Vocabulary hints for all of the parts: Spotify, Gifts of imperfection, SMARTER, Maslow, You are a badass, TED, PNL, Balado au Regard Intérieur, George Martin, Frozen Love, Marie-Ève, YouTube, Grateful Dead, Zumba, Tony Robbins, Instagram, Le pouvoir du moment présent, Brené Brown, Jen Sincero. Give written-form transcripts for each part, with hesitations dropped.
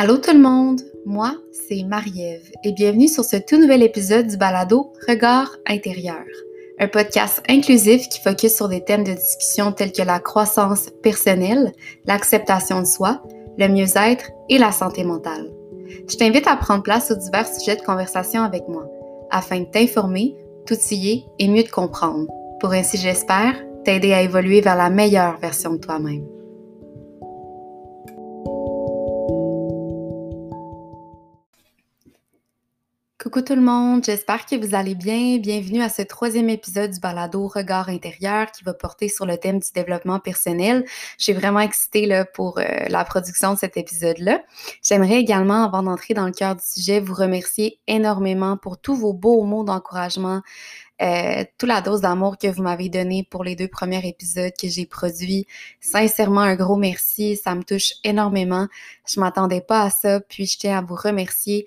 Allô tout le monde, moi c'est Marie-Ève et bienvenue sur ce tout nouvel épisode du Balado Regard Intérieur, un podcast inclusif qui focus sur des thèmes de discussion tels que la croissance personnelle, l'acceptation de soi, le mieux-être et la santé mentale. Je t'invite à prendre place aux divers sujets de conversation avec moi, afin de t'informer, t'outiller et mieux te comprendre, pour ainsi j'espère t'aider à évoluer vers la meilleure version de toi-même. Coucou tout le monde, j'espère que vous allez bien. Bienvenue à ce troisième épisode du Balado au Regard Intérieur qui va porter sur le thème du développement personnel. Je suis vraiment excitée là, pour la production de cet épisode-là. J'aimerais également, avant d'entrer dans le cœur du sujet, vous remercier énormément pour tous vos beaux mots d'encouragement, toute la dose d'amour que vous m'avez donnée pour les deux premiers épisodes que j'ai produits. Sincèrement, un gros merci, ça me touche énormément. Je m'attendais pas à ça, puis je tiens à vous remercier.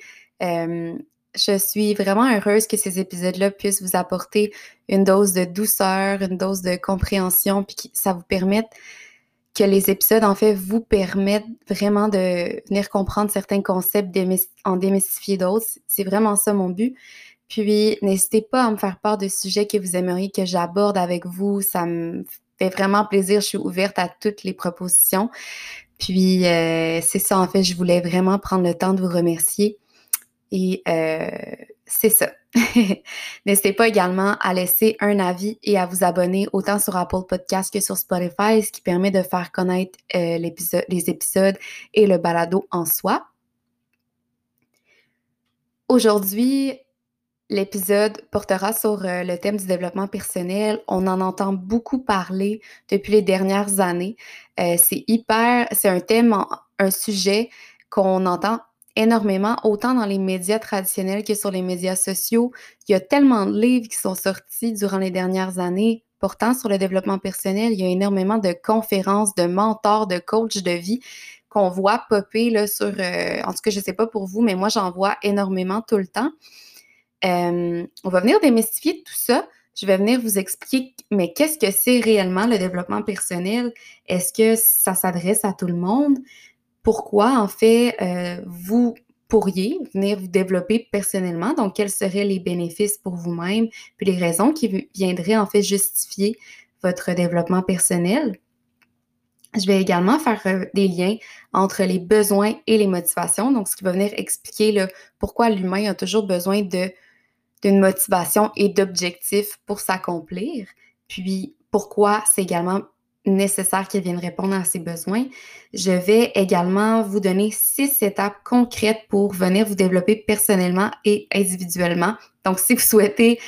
Je suis vraiment heureuse que ces épisodes-là puissent vous apporter une dose de douceur, une dose de compréhension, puis que ça vous permette, que les épisodes, en fait, vous permettent vraiment de venir comprendre certains concepts, en démystifier d'autres. C'est vraiment ça mon but. Puis, n'hésitez pas à me faire part de sujets que vous aimeriez que j'aborde avec vous. Ça me fait vraiment plaisir. Je suis ouverte à toutes les propositions. Puis, c'est ça, en fait, je voulais vraiment prendre le temps de vous remercier. Et c'est ça. N'hésitez pas également à laisser un avis et à vous abonner autant sur Apple Podcasts que sur Spotify, ce qui permet de faire connaître les épisodes et le balado en soi. Aujourd'hui, l'épisode portera sur le thème du développement personnel. On en entend beaucoup parler depuis les dernières années. C'est un thème, un sujet qu'on entend énormément, autant dans les médias traditionnels que sur les médias sociaux. Il y a tellement de livres qui sont sortis durant les dernières années portant sur le développement personnel. Il y a énormément de conférences, de mentors, de coachs de vie qu'on voit popper là, sur... en tout cas, je ne sais pas pour vous, mais moi, j'en vois énormément tout le temps. On va venir démystifier tout ça. Je vais venir vous expliquer, mais qu'est-ce que c'est réellement le développement personnel? Est-ce que ça s'adresse à tout le monde? Pourquoi, en fait, vous pourriez venir vous développer personnellement? Donc, quels seraient les bénéfices pour vous-même? Puis les raisons qui viendraient, en fait, justifier votre développement personnel. Je vais également faire des liens entre les besoins et les motivations. Donc, ce qui va venir expliquer là, pourquoi l'humain a toujours besoin d'une motivation et d'objectifs pour s'accomplir. Puis, pourquoi c'est également nécessaire qu'ils viennent répondre à ses besoins. Je vais également vous donner 6 étapes concrètes pour venir vous développer personnellement et individuellement. Donc, si vous souhaitez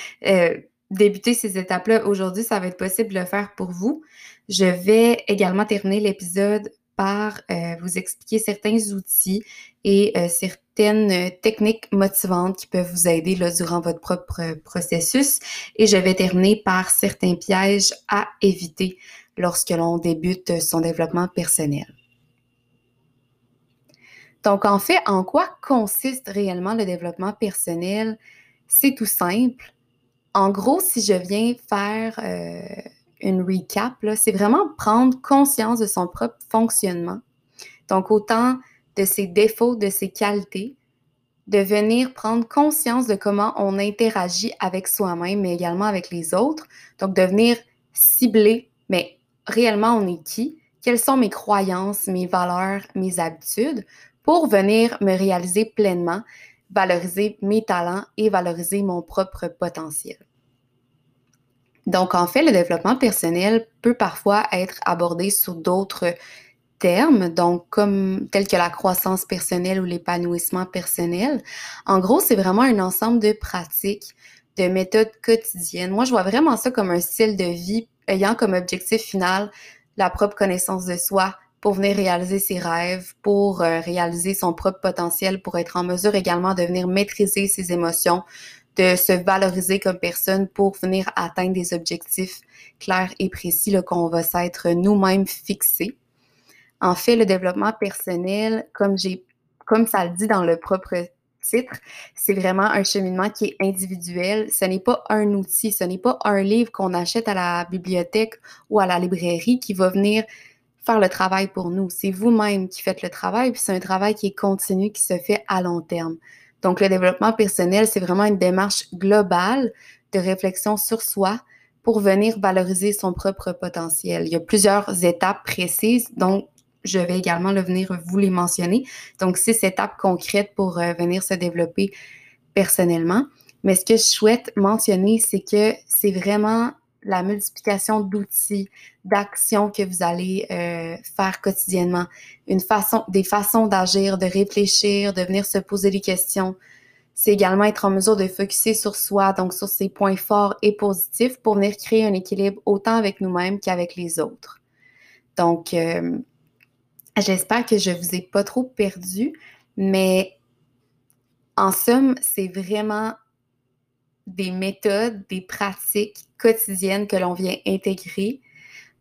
débuter ces étapes-là aujourd'hui, ça va être possible de le faire pour vous. Je vais également terminer l'épisode par vous expliquer certains outils et certaines techniques motivantes qui peuvent vous aider là, durant votre propre processus. Et je vais terminer par certains pièges à éviter lorsque l'on débute son développement personnel. Donc, en fait, en quoi consiste réellement le développement personnel? C'est tout simple. En gros, si je viens faire une recap, là, c'est vraiment prendre conscience de son propre fonctionnement. Donc, autant de ses défauts, de ses qualités, de venir prendre conscience de comment on interagit avec soi-même, mais également avec les autres. Donc, de venir cibler, mais réellement, on est qui? Quelles sont mes croyances, mes valeurs, mes habitudes pour venir me réaliser pleinement, valoriser mes talents et valoriser mon propre potentiel? Donc, en fait, le développement personnel peut parfois être abordé sous d'autres termes, donc tels que la croissance personnelle ou l'épanouissement personnel. En gros, c'est vraiment un ensemble de pratiques, de méthodes quotidiennes. Moi, je vois vraiment ça comme un style de vie ayant comme objectif final la propre connaissance de soi pour venir réaliser ses rêves, pour réaliser son propre potentiel, pour être en mesure également de venir maîtriser ses émotions, de se valoriser comme personne pour venir atteindre des objectifs clairs et précis là, qu'on va s'être nous-mêmes fixés. En fait, le développement personnel, comme ça le dit dans le propre titre, c'est vraiment un cheminement qui est individuel. Ce n'est pas un outil, ce n'est pas un livre qu'on achète à la bibliothèque ou à la librairie qui va venir faire le travail pour nous. C'est vous-même qui faites le travail, puis c'est un travail qui est continu, qui se fait à long terme. Donc, le développement personnel, c'est vraiment une démarche globale de réflexion sur soi pour venir valoriser son propre potentiel. Il y a plusieurs étapes précises, donc je vais également venir vous les mentionner. Donc, 6 étapes concrètes pour venir se développer personnellement. Mais ce que je souhaite mentionner, c'est que c'est vraiment la multiplication d'outils, d'actions que vous allez faire quotidiennement. Des façons d'agir, de réfléchir, de venir se poser des questions. C'est également être en mesure de focusser sur soi, donc sur ses points forts et positifs pour venir créer un équilibre autant avec nous-mêmes qu'avec les autres. Donc, j'espère que je ne vous ai pas trop perdu, mais en somme, c'est vraiment des méthodes, des pratiques quotidiennes que l'on vient intégrer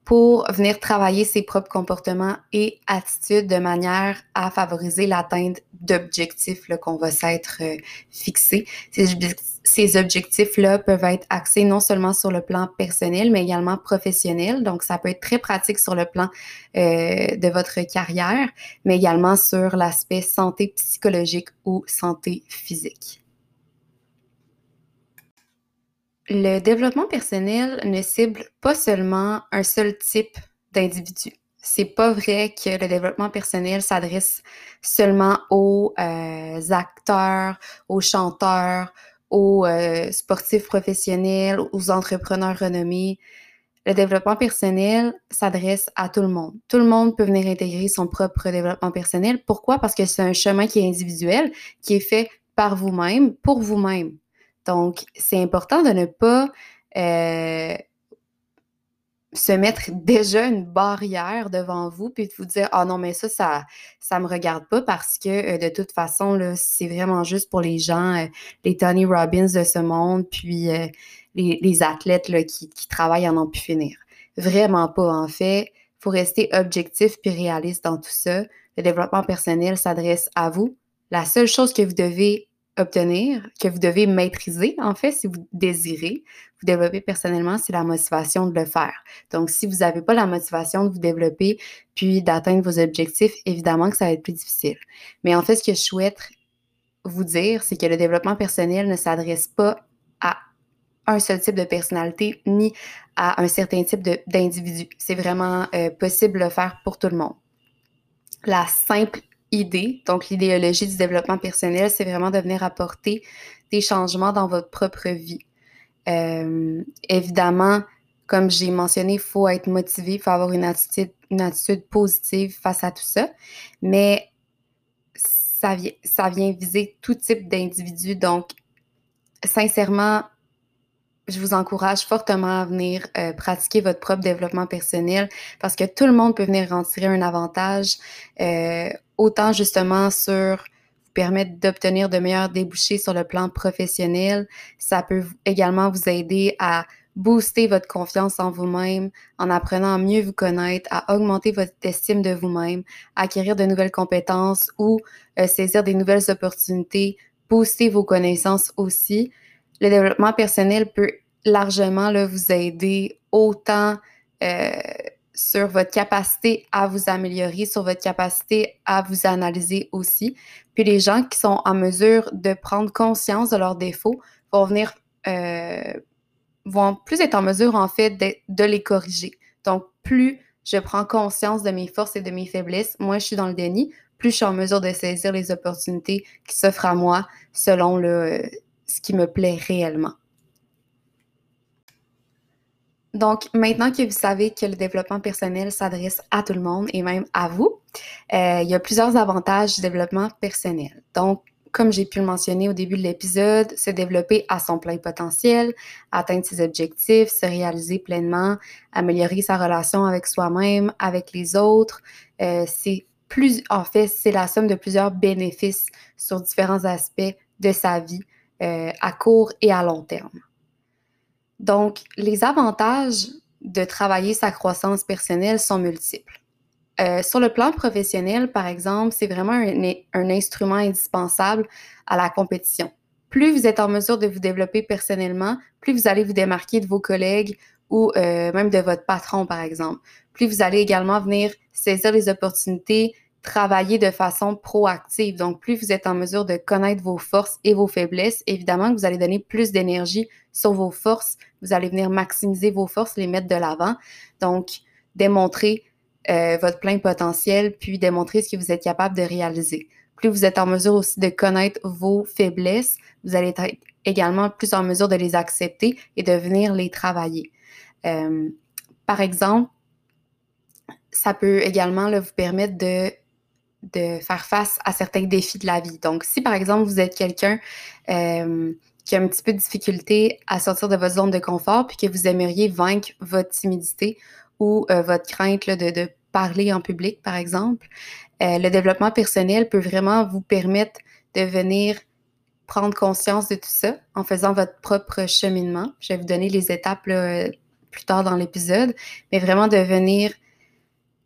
pour venir travailler ses propres comportements et attitudes de manière à favoriser l'atteinte d'objectifs qu'on va s'être fixés. Ces objectifs-là peuvent être axés non seulement sur le plan personnel, mais également professionnel. Donc, ça peut être très pratique sur le plan de votre carrière, mais également sur l'aspect santé psychologique ou santé physique. Le développement personnel ne cible pas seulement un seul type d'individu. C'est pas vrai que le développement personnel s'adresse seulement aux acteurs, aux chanteurs, aux sportifs professionnels, aux entrepreneurs renommés. Le développement personnel s'adresse à tout le monde. Tout le monde peut venir intégrer son propre développement personnel. Pourquoi? Parce que c'est un chemin qui est individuel, qui est fait par vous-même, pour vous-même. Donc, c'est important de ne pas se mettre déjà une barrière devant vous puis de vous dire « Ah non, mais ça me regarde pas parce que de toute façon, là, c'est vraiment juste pour les gens, les Tony Robbins de ce monde puis les athlètes là, qui travaillent à n'en plus finir. » Vraiment pas, en fait. Il faut rester objectif puis réaliste dans tout ça. Le développement personnel s'adresse à vous. La seule chose que vous devez obtenir, que vous devez maîtriser, en fait, si vous désirez vous développer personnellement, c'est la motivation de le faire. Donc, si vous n'avez pas la motivation de vous développer puis d'atteindre vos objectifs, évidemment que ça va être plus difficile. Mais en fait, ce que je souhaite vous dire, c'est que le développement personnel ne s'adresse pas à un seul type de personnalité ni à un certain type d'individu. C'est vraiment possible de le faire pour tout le monde. La simple idée, donc l'idéologie du développement personnel, c'est vraiment de venir apporter des changements dans votre propre vie. Évidemment, comme j'ai mentionné, il faut être motivé, il faut avoir une attitude positive face à tout ça, mais ça vient viser tout type d'individu. Donc, sincèrement, je vous encourage fortement à venir pratiquer votre propre développement personnel parce que tout le monde peut venir en tirer un avantage, autant justement sur vous permettre d'obtenir de meilleurs débouchés sur le plan professionnel. Ça peut également vous aider à booster votre confiance en vous-même, en apprenant à mieux vous connaître, à augmenter votre estime de vous-même, acquérir de nouvelles compétences ou saisir des nouvelles opportunités, booster vos connaissances aussi. Le développement personnel peut largement là, vous aider autant sur votre capacité à vous améliorer, sur votre capacité à vous analyser aussi. Puis les gens qui sont en mesure de prendre conscience de leurs défauts vont plus être en mesure en fait de les corriger. Donc plus je prends conscience de mes forces et de mes faiblesses, moins je suis dans le déni, plus je suis en mesure de saisir les opportunités qui s'offrent à moi selon ce qui me plaît réellement. Donc, maintenant que vous savez que le développement personnel s'adresse à tout le monde et même à vous, il y a plusieurs avantages du développement personnel. Donc, comme j'ai pu le mentionner au début de l'épisode, se développer à son plein potentiel, atteindre ses objectifs, se réaliser pleinement, améliorer sa relation avec soi-même, avec les autres, c'est la somme de plusieurs bénéfices sur différents aspects de sa vie, à court et à long terme. Donc, les avantages de travailler sa croissance personnelle sont multiples. Sur le plan professionnel, par exemple, c'est vraiment un instrument indispensable à la compétition. Plus vous êtes en mesure de vous développer personnellement, plus vous allez vous démarquer de vos collègues ou même de votre patron, par exemple. Plus vous allez également venir saisir les opportunités, travailler de façon proactive. Donc, plus vous êtes en mesure de connaître vos forces et vos faiblesses, évidemment que vous allez donner plus d'énergie sur vos forces. Vous allez venir maximiser vos forces, les mettre de l'avant. Donc, démontrer votre plein potentiel, puis démontrer ce que vous êtes capable de réaliser. Plus vous êtes en mesure aussi de connaître vos faiblesses, vous allez être également plus en mesure de les accepter et de venir les travailler. Par exemple, ça peut également là, vous permettre de faire face à certains défis de la vie. Donc, si par exemple, vous êtes quelqu'un qui a un petit peu de difficulté à sortir de votre zone de confort puis que vous aimeriez vaincre votre timidité ou votre crainte là, de parler en public, par exemple, le développement personnel peut vraiment vous permettre de venir prendre conscience de tout ça en faisant votre propre cheminement. Je vais vous donner les étapes là, plus tard dans l'épisode, mais vraiment de venir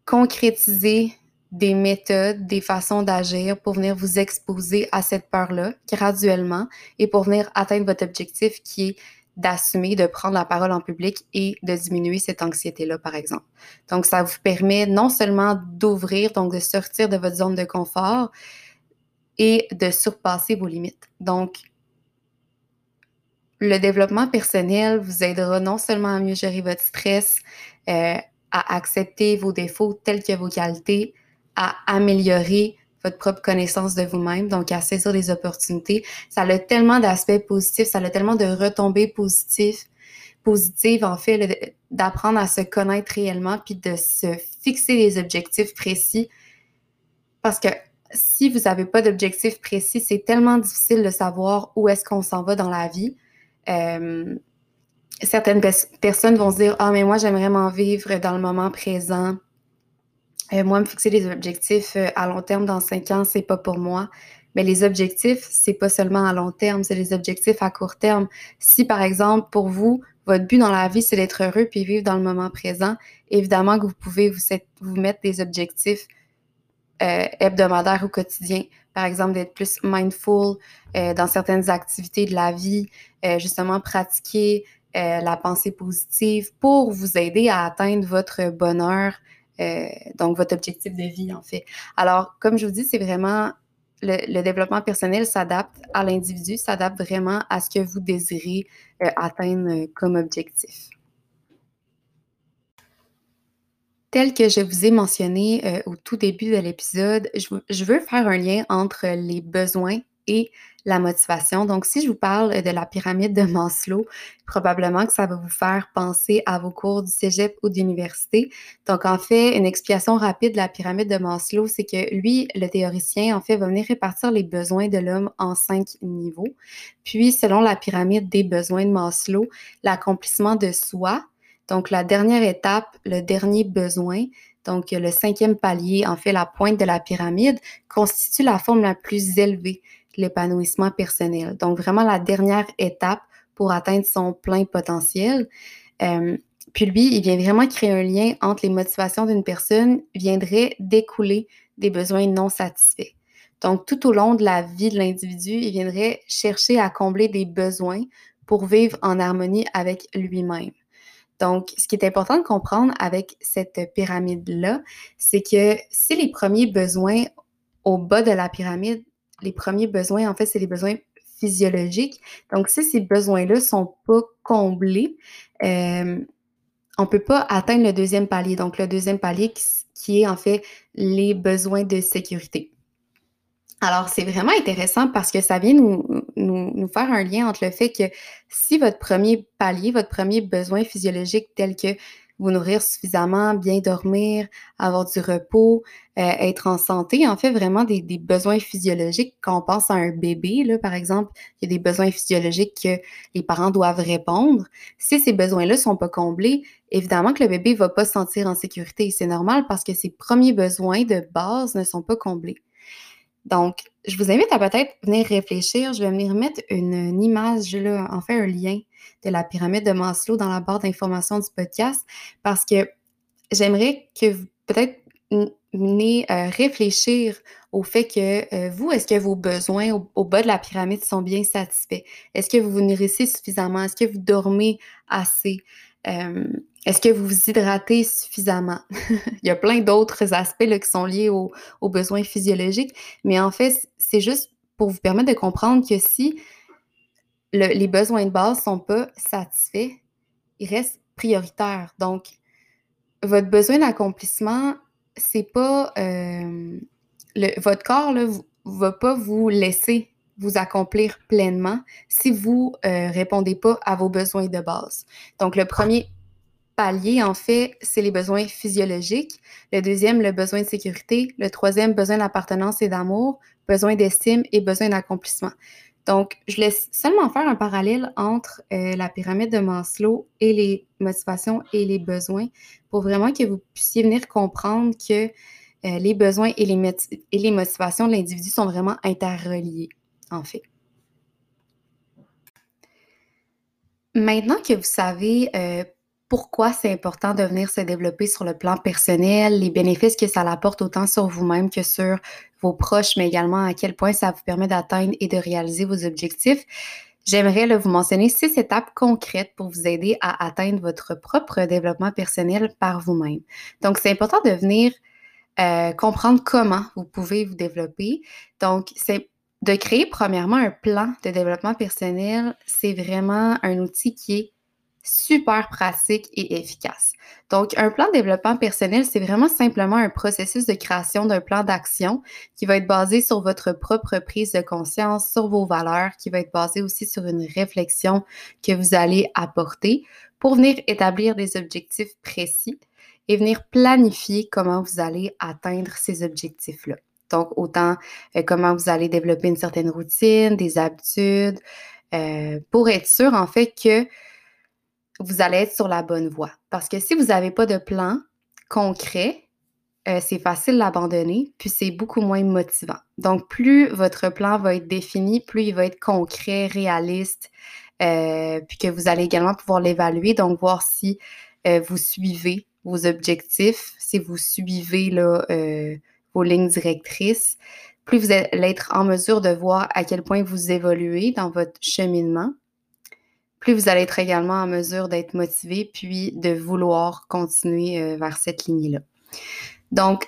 concrétiser des méthodes, des façons d'agir pour venir vous exposer à cette peur-là graduellement et pour venir atteindre votre objectif qui est d'assumer, de prendre la parole en public et de diminuer cette anxiété-là, par exemple. Donc, ça vous permet non seulement d'ouvrir, donc de sortir de votre zone de confort et de surpasser vos limites. Donc, le développement personnel vous aidera non seulement à mieux gérer votre stress, à accepter vos défauts tels que vos qualités, à améliorer votre propre connaissance de vous-même, donc à saisir des opportunités. Ça a tellement d'aspects positifs, ça a tellement de retombées positives en fait, d'apprendre à se connaître réellement puis de se fixer des objectifs précis. Parce que si vous n'avez pas d'objectifs précis, c'est tellement difficile de savoir où est-ce qu'on s'en va dans la vie. Certaines personnes vont se dire « Ah, mais moi, j'aimerais vraiment vivre dans le moment présent. Moi, me fixer des objectifs à long terme dans 5 ans, c'est pas pour moi. » Mais les objectifs, c'est pas seulement à long terme, c'est les objectifs à court terme. Si, par exemple, pour vous, votre but dans la vie, c'est d'être heureux puis vivre dans le moment présent, évidemment que vous pouvez vous mettre des objectifs hebdomadaires ou quotidiens. Par exemple, d'être plus mindful dans certaines activités de la vie, justement pratiquer la pensée positive pour vous aider à atteindre votre bonheur, donc votre objectif de vie en fait. Alors, comme je vous dis, c'est vraiment le développement personnel s'adapte à l'individu, s'adapte vraiment à ce que vous désirez atteindre comme objectif. Tel que je vous ai mentionné au tout début de l'épisode, je veux faire un lien entre les besoins et la motivation. Donc, si je vous parle de la pyramide de Maslow, probablement que ça va vous faire penser à vos cours du cégep ou d'université. Donc, en fait, une explication rapide de la pyramide de Maslow, c'est que lui, le théoricien, en fait, va venir répartir les besoins de l'homme en 5 niveaux. Puis, selon la pyramide des besoins de Maslow, l'accomplissement de soi, donc la dernière étape, le dernier besoin, donc le 5e palier, en fait, la pointe de la pyramide, constitue la forme la plus élevée. L'épanouissement personnel. Donc, vraiment la dernière étape pour atteindre son plein potentiel. Puis lui, il vient vraiment créer un lien entre les motivations d'une personne viendrait découler des besoins non satisfaits. Donc, tout au long de la vie de l'individu, il viendrait chercher à combler des besoins pour vivre en harmonie avec lui-même. Donc, ce qui est important de comprendre avec cette pyramide-là, c'est que si les premiers besoins au bas de la pyramide, les premiers besoins, en fait, c'est les besoins physiologiques. Donc, si ces besoins-là ne sont pas comblés, on ne peut pas atteindre le 2e palier. Donc, le 2e palier qui est, en fait, les besoins de sécurité. Alors, c'est vraiment intéressant parce que ça vient nous faire un lien entre le fait que si votre premier palier, votre premier besoin physiologique tel que vous nourrir suffisamment, bien dormir, avoir du repos, être en santé. En fait, vraiment des besoins physiologiques. Quand on pense à un bébé, là, par exemple, il y a des besoins physiologiques que les parents doivent répondre. Si ces besoins-là ne sont pas comblés, évidemment que le bébé ne va pas se sentir en sécurité. C'est normal parce que ses premiers besoins de base ne sont pas comblés. Donc, je vous invite à peut-être venir réfléchir. Je vais venir mettre une image, là, en fait un lien de la pyramide de Maslow dans la barre d'information du podcast parce que j'aimerais que vous peut-être venez réfléchir au fait que vous, est-ce que vos besoins au bas de la pyramide sont bien satisfaits? Est-ce que vous nourrissez suffisamment? Est-ce que vous dormez assez? Est-ce que vous vous hydratez suffisamment? Il y a plein d'autres aspects là, qui sont liés aux besoins physiologiques, mais en fait, c'est juste pour vous permettre de comprendre que si les besoins de base ne sont pas satisfaits, ils restent prioritaires. Donc, votre besoin d'accomplissement, c'est pas... votre corps ne va pas vous laisser vous accomplir pleinement si vous ne répondez pas à vos besoins de base. Donc, le premier palier, en fait, c'est les besoins physiologiques. Le deuxième, le besoin de sécurité. Le troisième, besoin d'appartenance et d'amour, besoin d'estime et besoin d'accomplissement. Donc, je laisse seulement faire un parallèle entre la pyramide de Maslow et les motivations et les besoins pour vraiment que vous puissiez venir comprendre que les besoins et les motivations de l'individu sont vraiment interreliés, en fait. Maintenant que vous savez pourquoi c'est important de venir se développer sur le plan personnel, les bénéfices que ça apporte autant sur vous-même que sur vos proches, mais également à quel point ça vous permet d'atteindre et de réaliser vos objectifs, j'aimerais vous mentionner 6 étapes concrètes pour vous aider à atteindre votre propre développement personnel par vous-même. Donc, c'est important de venir comprendre comment vous pouvez vous développer. Donc, c'est de créer premièrement un plan de développement personnel. C'est vraiment un outil qui est super pratique et efficace. Donc, un plan de développement personnel, c'est vraiment simplement un processus de création d'un plan d'action qui va être basé sur votre propre prise de conscience, sur vos valeurs, qui va être basé aussi sur une réflexion que vous allez apporter pour venir établir des objectifs précis et venir planifier comment vous allez atteindre ces objectifs-là. Donc, autant comment vous allez développer une certaine routine, des habitudes, pour être sûr, en fait, que vous allez être sur la bonne voie. Parce que si vous n'avez pas de plan concret, c'est facile d'abandonner, puis c'est beaucoup moins motivant. Donc, plus votre plan va être défini, plus il va être concret, réaliste, puis que vous allez également pouvoir l'évaluer, donc voir si vous suivez vos objectifs, si vous suivez là, vos lignes directrices, plus vous allez être en mesure de voir à quel point vous évoluez dans votre cheminement, plus vous allez être également en mesure d'être motivé, puis de vouloir continuer vers cette ligne-là. Donc,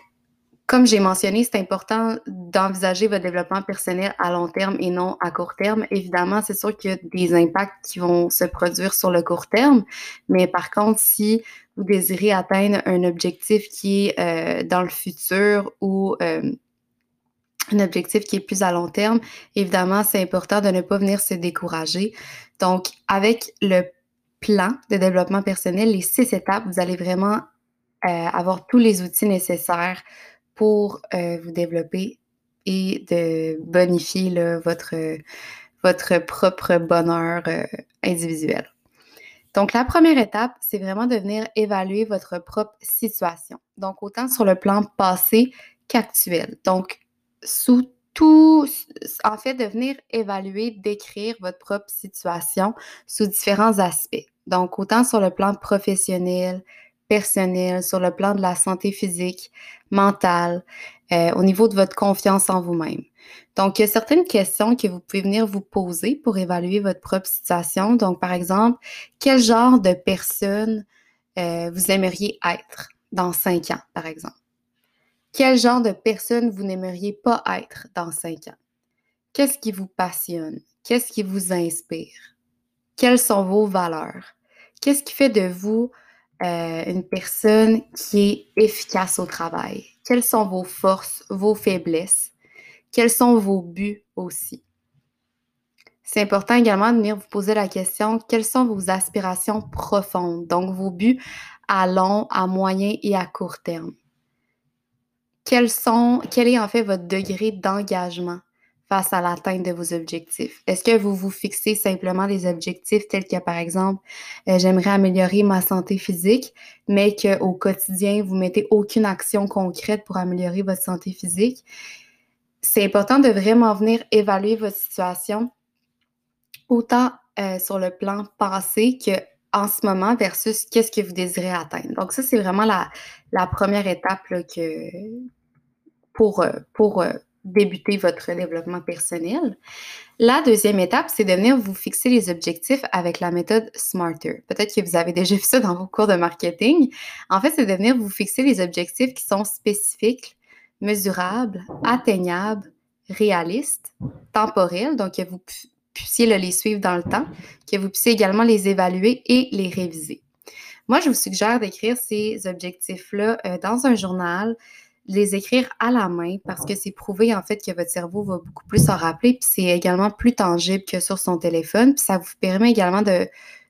comme j'ai mentionné, c'est important d'envisager votre développement personnel à long terme et non à court terme. Évidemment, c'est sûr qu'il y a des impacts qui vont se produire sur le court terme, mais par contre, si vous désirez atteindre un objectif qui est dans le futur ou un objectif qui est plus à long terme, évidemment, c'est important de ne pas venir se décourager. Donc, avec le plan de développement personnel, les 6 étapes, vous allez vraiment avoir tous les outils nécessaires pour vous développer et de bonifier là, votre propre bonheur individuel. Donc, la première étape, c'est vraiment de venir évaluer votre propre situation. Donc, autant sur le plan passé qu'actuel. Donc, sous tout, en fait, de venir évaluer, décrire votre propre situation sous différents aspects. Donc, autant sur le plan professionnel, personnel, sur le plan de la santé physique, mentale, au niveau de votre confiance en vous-même. Donc, il y a certaines questions que vous pouvez venir vous poser pour évaluer votre propre situation. Donc, par exemple, quel genre de personne vous aimeriez être dans 5 ans, par exemple? Quel genre de personne vous n'aimeriez pas être dans 5 ans? Qu'est-ce qui vous passionne? Qu'est-ce qui vous inspire? Quelles sont vos valeurs? Qu'est-ce qui fait de vous une personne qui est efficace au travail? Quelles sont vos forces, vos faiblesses? Quels sont vos buts aussi? C'est important également de venir vous poser la question, quelles sont vos aspirations profondes? Donc, vos buts à long, à moyen et à court terme. Quel est en fait votre degré d'engagement face à l'atteinte de vos objectifs? Est-ce que vous vous fixez simplement des objectifs tels que, par exemple, j'aimerais améliorer ma santé physique, mais qu'au quotidien, vous ne mettez aucune action concrète pour améliorer votre santé physique? C'est important de vraiment venir évaluer votre situation, autant sur le plan passé que en ce moment versus qu'est-ce que vous désirez atteindre. Donc ça, c'est vraiment la première étape là, que pour débuter votre développement personnel. La deuxième étape, c'est de venir vous fixer les objectifs avec la méthode SMARTER. Peut-être que vous avez déjà vu ça dans vos cours de marketing. En fait, c'est de venir vous fixer les objectifs qui sont spécifiques, mesurables, atteignables, réalistes, temporels, donc que vous puissiez les suivre dans le temps, que vous puissiez également les évaluer et les réviser. Moi, je vous suggère d'écrire ces objectifs-là dans un journal, les écrire à la main parce que c'est prouvé en fait que votre cerveau va beaucoup plus s'en rappeler puis c'est également plus tangible que sur son téléphone puis ça vous permet également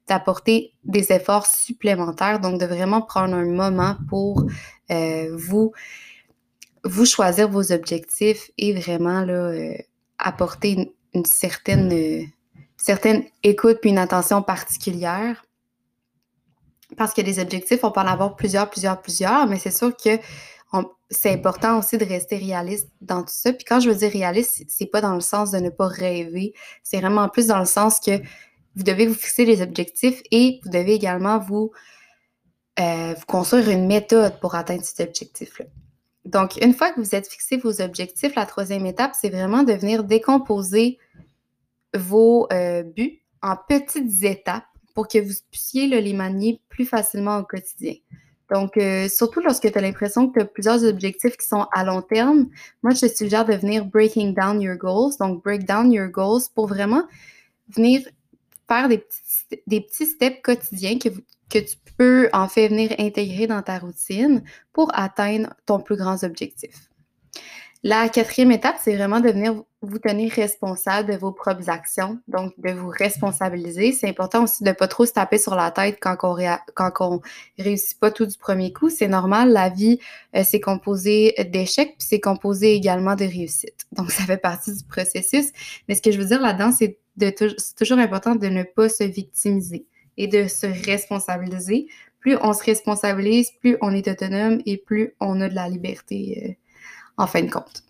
d'apporter des efforts supplémentaires donc de vraiment prendre un moment pour vous choisir vos objectifs et vraiment là, apporter une certaine écoute puis une attention particulière. Parce que les objectifs, on peut en avoir plusieurs, mais c'est sûr que c'est important aussi de rester réaliste dans tout ça. Puis quand je veux dire réaliste, c'est pas dans le sens de ne pas rêver, c'est vraiment plus dans le sens que vous devez vous fixer les objectifs et vous devez également vous construire une méthode pour atteindre cet objectif-là. Donc, une fois que vous êtes fixé vos objectifs, la troisième étape, c'est vraiment de venir décomposer vos buts en petites étapes pour que vous puissiez les manier plus facilement au quotidien. Donc, surtout lorsque tu as l'impression que tu as plusieurs objectifs qui sont à long terme, moi, je te suggère de venir breaking down your goals, donc break down your goals pour vraiment venir faire des petits steps quotidiens que tu peux en fait venir intégrer dans ta routine pour atteindre ton plus grand objectif. La quatrième étape, c'est vraiment de venir vous tenir responsable de vos propres actions, donc de vous responsabiliser. C'est important aussi de ne pas trop se taper sur la tête quand on réussit pas tout du premier coup. C'est normal, la vie, c'est composé d'échecs, puis c'est composé également de réussites. Donc, ça fait partie du processus. Mais ce que je veux dire là-dedans, c'est toujours important de ne pas se victimiser et de se responsabiliser. Plus on se responsabilise, plus on est autonome et plus on a de la liberté en fin de compte.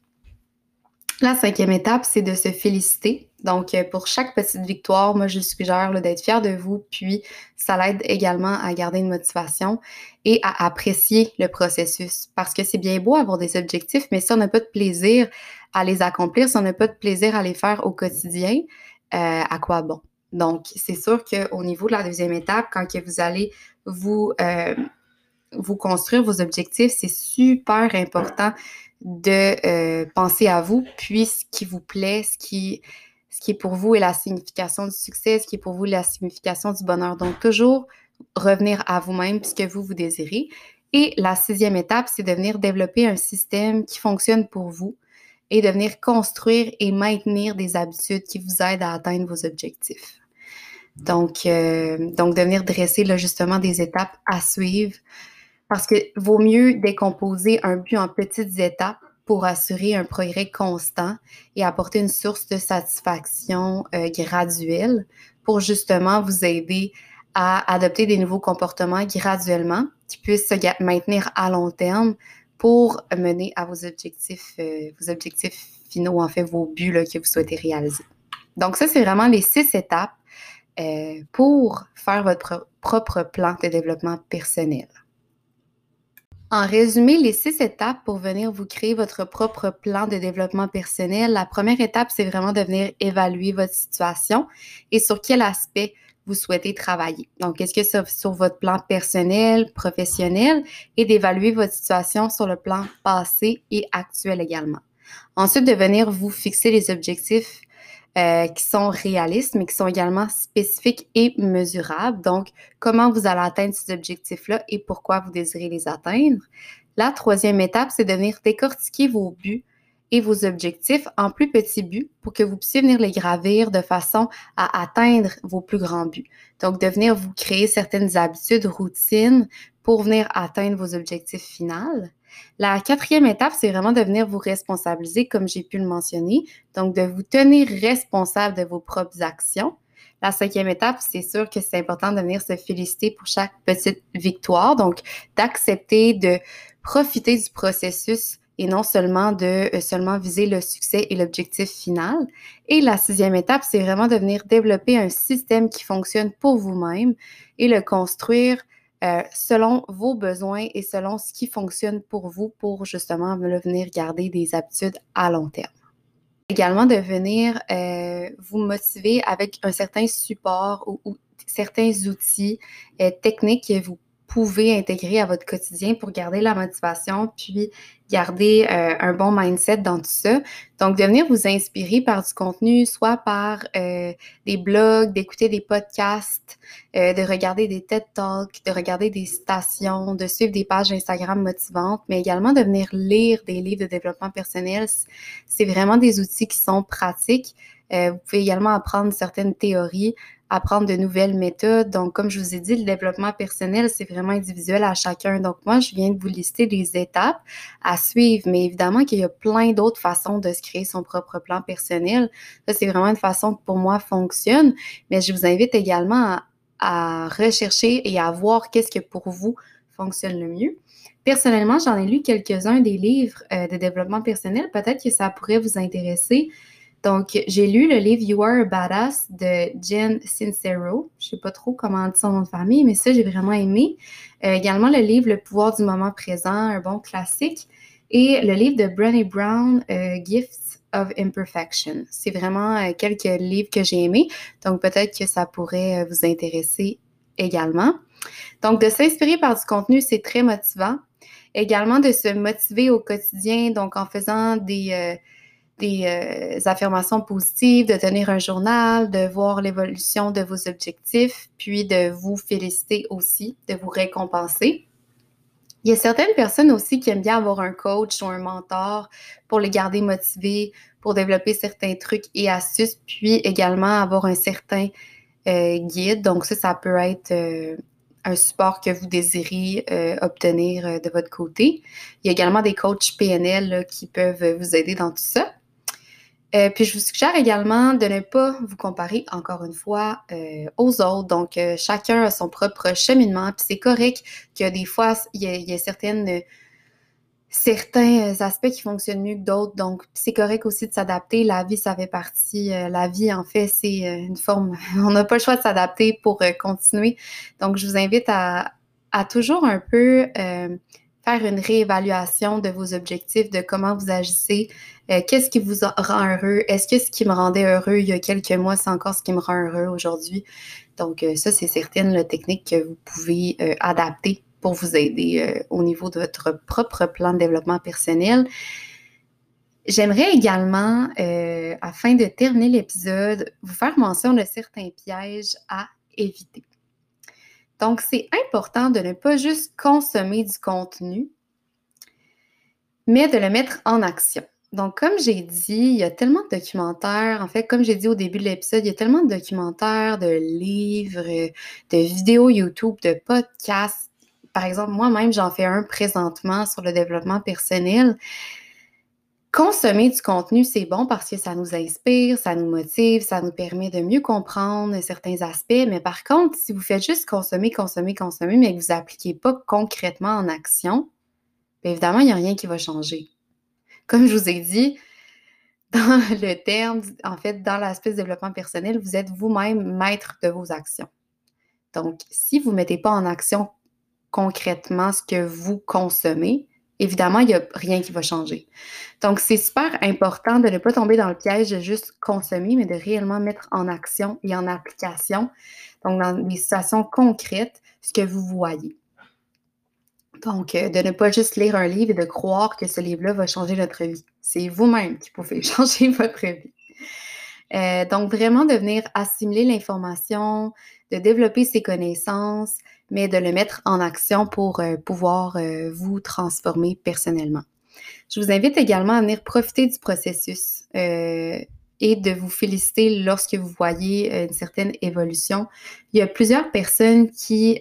La cinquième étape, c'est de se féliciter. Donc, pour chaque petite victoire, moi, je suggère d'être fier de vous, puis ça l'aide également à garder une motivation et à apprécier le processus. Parce que c'est bien beau avoir des objectifs, mais si on n'a pas de plaisir à les accomplir, si on n'a pas de plaisir à les faire au quotidien, à quoi bon? Donc, c'est sûr qu'au niveau de la deuxième étape, quand que vous allez vous construire vos objectifs, c'est super important de penser à vous, puis ce qui vous plaît, ce qui pour vous est la signification du succès, ce qui est pour vous la signification du bonheur. Donc, toujours revenir à vous-même puisque vous désirez. Et la sixième étape, c'est de venir développer un système qui fonctionne pour vous et de venir construire et maintenir des habitudes qui vous aident à atteindre vos objectifs. Donc de venir dresser là, justement des étapes à suivre. Parce que vaut mieux décomposer un but en petites étapes pour assurer un progrès constant et apporter une source de satisfaction graduelle pour justement vous aider à adopter des nouveaux comportements graduellement qui puissent se maintenir à long terme pour mener à vos objectifs finaux, en fait vos buts là, que vous souhaitez réaliser. Donc ça, c'est vraiment les 6 étapes pour faire votre propre plan de développement personnel. En résumé, les 6 étapes pour venir vous créer votre propre plan de développement personnel, la première étape, c'est vraiment de venir évaluer votre situation et sur quel aspect vous souhaitez travailler. Donc, est-ce que c'est sur votre plan personnel, professionnel et d'évaluer votre situation sur le plan passé et actuel également. Ensuite, de venir vous fixer les objectifs qui sont réalistes, mais qui sont également spécifiques et mesurables. Donc, comment vous allez atteindre ces objectifs-là et pourquoi vous désirez les atteindre. La troisième étape, c'est de venir décortiquer vos buts et vos objectifs en plus petits buts pour que vous puissiez venir les gravir de façon à atteindre vos plus grands buts. Donc, de venir vous créer certaines habitudes, routines pour venir atteindre vos objectifs finaux. La quatrième étape, c'est vraiment de venir vous responsabiliser, comme j'ai pu le mentionner, donc de vous tenir responsable de vos propres actions. La cinquième étape, c'est sûr que c'est important de venir se féliciter pour chaque petite victoire, donc d'accepter de profiter du processus et non seulement de viser le succès et l'objectif final. Et la sixième étape, c'est vraiment de venir développer un système qui fonctionne pour vous-même et le construire selon vos besoins et selon ce qui fonctionne pour vous pour justement venir garder des habitudes à long terme. Également de venir vous motiver avec un certain support ou certains outils techniques que vous pouvez intégrer à votre quotidien pour garder la motivation, puis garder un bon mindset dans tout ça. Donc, de venir vous inspirer par du contenu, soit par des blogs, d'écouter des podcasts, de regarder des TED Talks, de regarder des citations, de suivre des pages Instagram motivantes, mais également de venir lire des livres de développement personnel. C'est vraiment des outils qui sont pratiques. Vous pouvez également apprendre certaines théories, apprendre de nouvelles méthodes. Donc, comme je vous ai dit, le développement personnel, c'est vraiment individuel à chacun. Donc, moi, je viens de vous lister les étapes à suivre, mais évidemment qu'il y a plein d'autres façons de se créer son propre plan personnel. Ça, c'est vraiment une façon qui, pour moi, fonctionne. Mais je vous invite également à rechercher et à voir qu'est-ce que pour vous fonctionne le mieux. Personnellement, j'en ai lu quelques-uns des livres de développement personnel. Peut-être que ça pourrait vous intéresser. Donc, j'ai lu le livre « You are a badass » de Jen Sincero. Je ne sais pas trop comment on dit son nom de famille, mais ça, j'ai vraiment aimé. Également, le livre « Le pouvoir du moment présent », un bon classique. Et le livre de Brené Brown, « Gifts of imperfection ». C'est vraiment quelques livres que j'ai aimés. Donc, peut-être que ça pourrait vous intéresser également. Donc, de s'inspirer par du contenu, c'est très motivant. Également, de se motiver au quotidien, donc en faisant des affirmations positives, de tenir un journal, de voir l'évolution de vos objectifs, puis de vous féliciter aussi, de vous récompenser. Il y a certaines personnes aussi qui aiment bien avoir un coach ou un mentor pour les garder motivés, pour développer certains trucs et astuces, puis également avoir un certain guide. Donc ça peut être un support que vous désirez obtenir de votre côté. Il y a également des coachs PNL là, qui peuvent vous aider dans tout ça. Puis, je vous suggère également de ne pas vous comparer, encore une fois, aux autres. Donc, chacun a son propre cheminement. Puis, c'est correct que des fois, il y a certains aspects qui fonctionnent mieux que d'autres. Donc, c'est correct aussi de s'adapter. La vie, ça fait partie. La vie, en fait, c'est une forme. On n'a pas le choix de s'adapter pour continuer. Donc, je vous invite à toujours un peu faire une réévaluation de vos objectifs, de comment vous agissez, qu'est-ce qui vous rend heureux, est-ce que ce qui me rendait heureux il y a quelques mois, c'est encore ce qui me rend heureux aujourd'hui. Donc ça, c'est certaines là, techniques que vous pouvez adapter pour vous aider au niveau de votre propre plan de développement personnel. J'aimerais également, afin de terminer l'épisode, vous faire mention de certains pièges à éviter. Donc, c'est important de ne pas juste consommer du contenu, mais de le mettre en action. Donc, comme j'ai dit, il y a tellement de documentaires. En fait, comme j'ai dit au début de l'épisode, il y a tellement de documentaires, de livres, de vidéos YouTube, de podcasts. Par exemple, moi-même, j'en fais un présentement sur le développement personnel. Consommer du contenu, c'est bon parce que ça nous inspire, ça nous motive, ça nous permet de mieux comprendre certains aspects. Mais par contre, si vous faites juste consommer, mais que vous n'appliquez pas concrètement en action, bien évidemment, il n'y a rien qui va changer. Comme je vous ai dit, dans le terme, en fait, dans l'aspect développement personnel, vous êtes vous-même maître de vos actions. Donc, si vous ne mettez pas en action concrètement ce que vous consommez, évidemment, il n'y a rien qui va changer. Donc, c'est super important de ne pas tomber dans le piège de juste consommer, mais de réellement mettre en action et en application, donc dans des situations concrètes, ce que vous voyez. Donc, de ne pas juste lire un livre et de croire que ce livre-là va changer notre vie. C'est vous-même qui pouvez changer votre vie. Donc, vraiment de venir assimiler l'information, de développer ses connaissances, mais de le mettre en action pour pouvoir vous transformer personnellement. Je vous invite également à venir profiter du processus et de vous féliciter lorsque vous voyez une certaine évolution. Il y a plusieurs personnes qui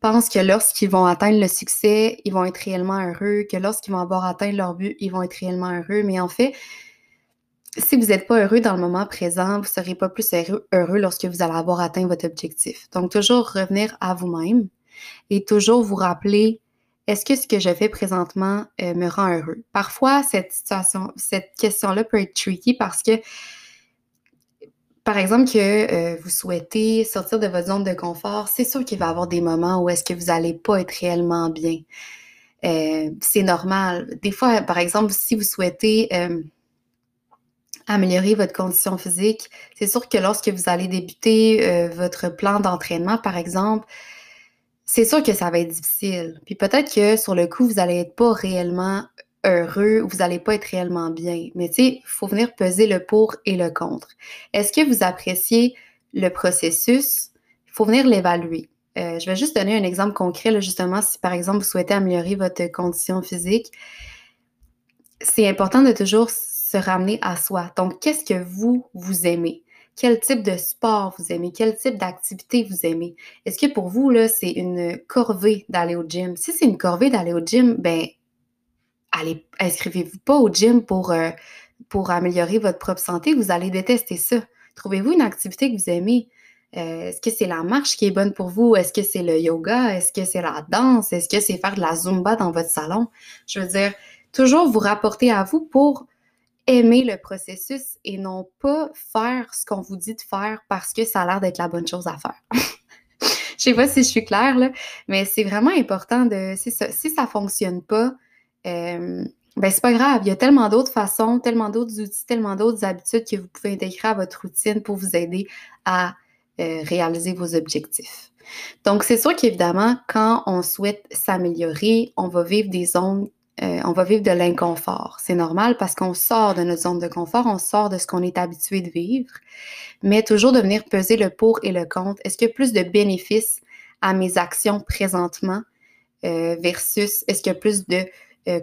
pensent que lorsqu'ils vont atteindre le succès, ils vont être réellement heureux, que lorsqu'ils vont avoir atteint leur but, ils vont être réellement heureux. Mais en fait, si vous n'êtes pas heureux dans le moment présent, vous ne serez pas plus heureux lorsque vous allez avoir atteint votre objectif. Donc, toujours revenir à vous-même et toujours vous rappeler, est-ce que ce que je fais présentement me rend heureux? Parfois, cette question-là peut être tricky parce que Par exemple, que vous souhaitez sortir de votre zone de confort, c'est sûr qu'il va y avoir des moments où est-ce que vous n'allez pas être réellement bien. C'est normal. Des fois, par exemple, si vous souhaitez améliorer votre condition physique, c'est sûr que lorsque vous allez débuter votre plan d'entraînement, par exemple, c'est sûr que ça va être difficile. Puis peut-être que sur le coup, vous n'allez être pas réellement heureux ou vous n'allez pas être réellement bien. Mais tu sais, il faut venir peser le pour et le contre. Est-ce que vous appréciez le processus? Il faut venir l'évaluer. Je vais juste donner un exemple concret, là, justement, si par exemple vous souhaitez améliorer votre condition physique. C'est important de toujours se ramener à soi. Donc, qu'est-ce que vous aimez? Quel type de sport vous aimez? Quel type d'activité vous aimez? Est-ce que pour vous, là, c'est une corvée d'aller au gym? Si c'est une corvée d'aller au gym, ben allez, inscrivez-vous pas au gym pour améliorer votre propre santé. Vous allez détester ça. Trouvez-vous une activité que vous aimez. Est-ce que c'est la marche qui est bonne pour vous? Est-ce que c'est le yoga? Est-ce que c'est la danse? Est-ce que c'est faire de la Zumba dans votre salon? Je veux dire, toujours vous rapporter à vous pour aimer le processus et non pas faire ce qu'on vous dit de faire parce que ça a l'air d'être la bonne chose à faire. Je sais pas si je suis claire, là, mais c'est vraiment important de... C'est ça, si ça fonctionne pas, ben c'est pas grave, il y a tellement d'autres façons, tellement d'autres outils, tellement d'autres habitudes que vous pouvez intégrer à votre routine pour vous aider à réaliser vos objectifs. Donc, c'est sûr qu'évidemment, quand on souhaite s'améliorer, on va vivre des zones, on va vivre de l'inconfort. C'est normal parce qu'on sort de notre zone de confort, on sort de ce qu'on est habitué de vivre, mais toujours de venir peser le pour et le contre. Est-ce qu'il y a plus de bénéfices à mes actions présentement versus est-ce qu'il y a plus de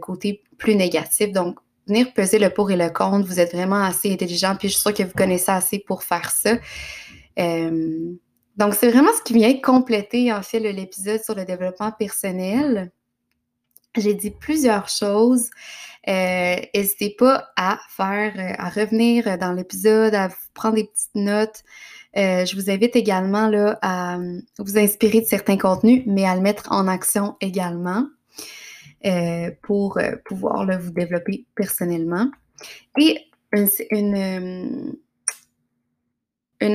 côté plus négatif? Donc, venir peser le pour et le contre, vous êtes vraiment assez intelligent, puis je suis sûre que vous connaissez assez pour faire ça. Donc, c'est vraiment ce qui vient compléter, en fait, l'épisode sur le développement personnel. J'ai dit plusieurs choses. N'hésitez pas à revenir dans l'épisode, à vous prendre des petites notes. Je vous invite également là, à vous inspirer de certains contenus, mais à le mettre en action également pour pouvoir là, vous développer personnellement. Et une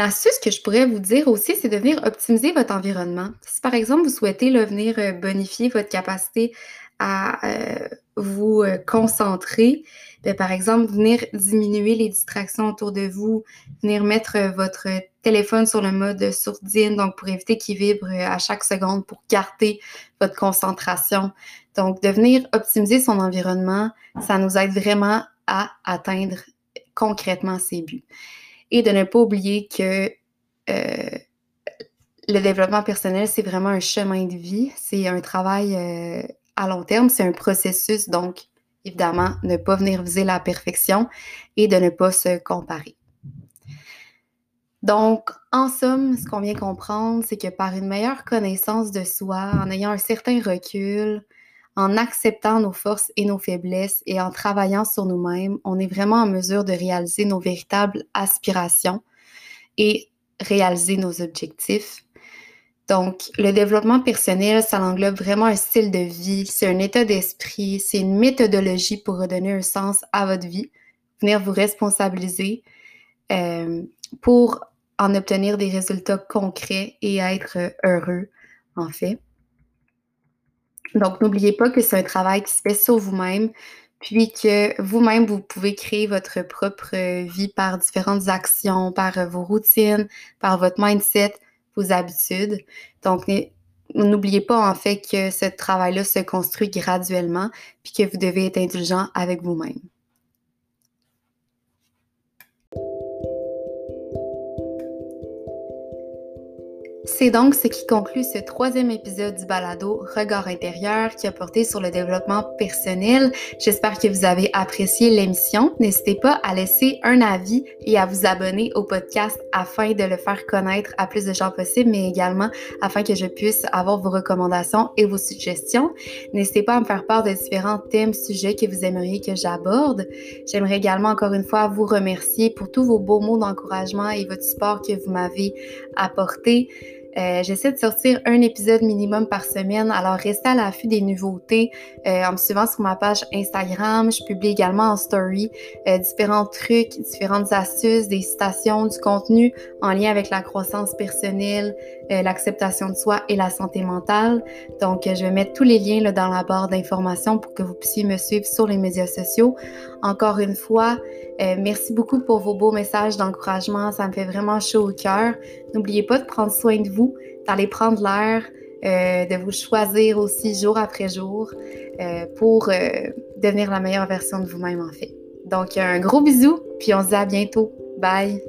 astuce que je pourrais vous dire aussi, c'est de venir optimiser votre environnement. Si par exemple, vous souhaitez là, venir bonifier votre capacité à vous concentrer, bien, par exemple, venir diminuer les distractions autour de vous, venir mettre votre téléphone sur le mode sourdine, donc pour éviter qu'il vibre à chaque seconde, pour garder votre concentration. Donc, de venir optimiser son environnement, ça nous aide vraiment à atteindre concrètement ses buts. Et de ne pas oublier que le développement personnel, c'est vraiment un chemin de vie, c'est un travail à long terme, c'est un processus, donc évidemment, ne pas venir viser la perfection et de ne pas se comparer. Donc, en somme, ce qu'on vient comprendre, c'est que par une meilleure connaissance de soi, en ayant un certain recul, en acceptant nos forces et nos faiblesses et en travaillant sur nous-mêmes, on est vraiment en mesure de réaliser nos véritables aspirations et réaliser nos objectifs. Donc, le développement personnel, ça englobe vraiment un style de vie, c'est un état d'esprit, c'est une méthodologie pour redonner un sens à votre vie, venir vous responsabiliser pour en obtenir des résultats concrets et être heureux, en fait. Donc, n'oubliez pas que c'est un travail qui se fait sur vous-même, puis que vous-même, vous pouvez créer votre propre vie par différentes actions, par vos routines, par votre mindset, vos habitudes. Donc, n'oubliez pas, en fait, que ce travail-là se construit graduellement, puis que vous devez être indulgent avec vous-même. C'est donc ce qui conclut ce 3e épisode du balado Regard intérieur qui a porté sur le développement personnel. J'espère que vous avez apprécié l'émission. N'hésitez pas à laisser un avis et à vous abonner au podcast afin de le faire connaître à plus de gens possible, mais également afin que je puisse avoir vos recommandations et vos suggestions. N'hésitez pas à me faire part de différents thèmes, sujets que vous aimeriez que j'aborde. J'aimerais également encore une fois vous remercier pour tous vos beaux mots d'encouragement et votre support que vous m'avez apporté. J'essaie de sortir un épisode minimum par semaine, alors restez à l'affût des nouveautés en me suivant sur ma page Instagram. Je publie également en story différents trucs, différentes astuces, des citations, du contenu en lien avec la croissance personnelle, l'acceptation de soi et la santé mentale. Donc, je vais mettre tous les liens là, dans la barre d'informations pour que vous puissiez me suivre sur les médias sociaux. Encore une fois, merci beaucoup pour vos beaux messages d'encouragement, ça me fait vraiment chaud au cœur. N'oubliez pas de prendre soin de vous, d'aller prendre l'air, de vous choisir aussi jour après jour pour devenir la meilleure version de vous-même en fait. Donc un gros bisou, puis on se dit à bientôt. Bye!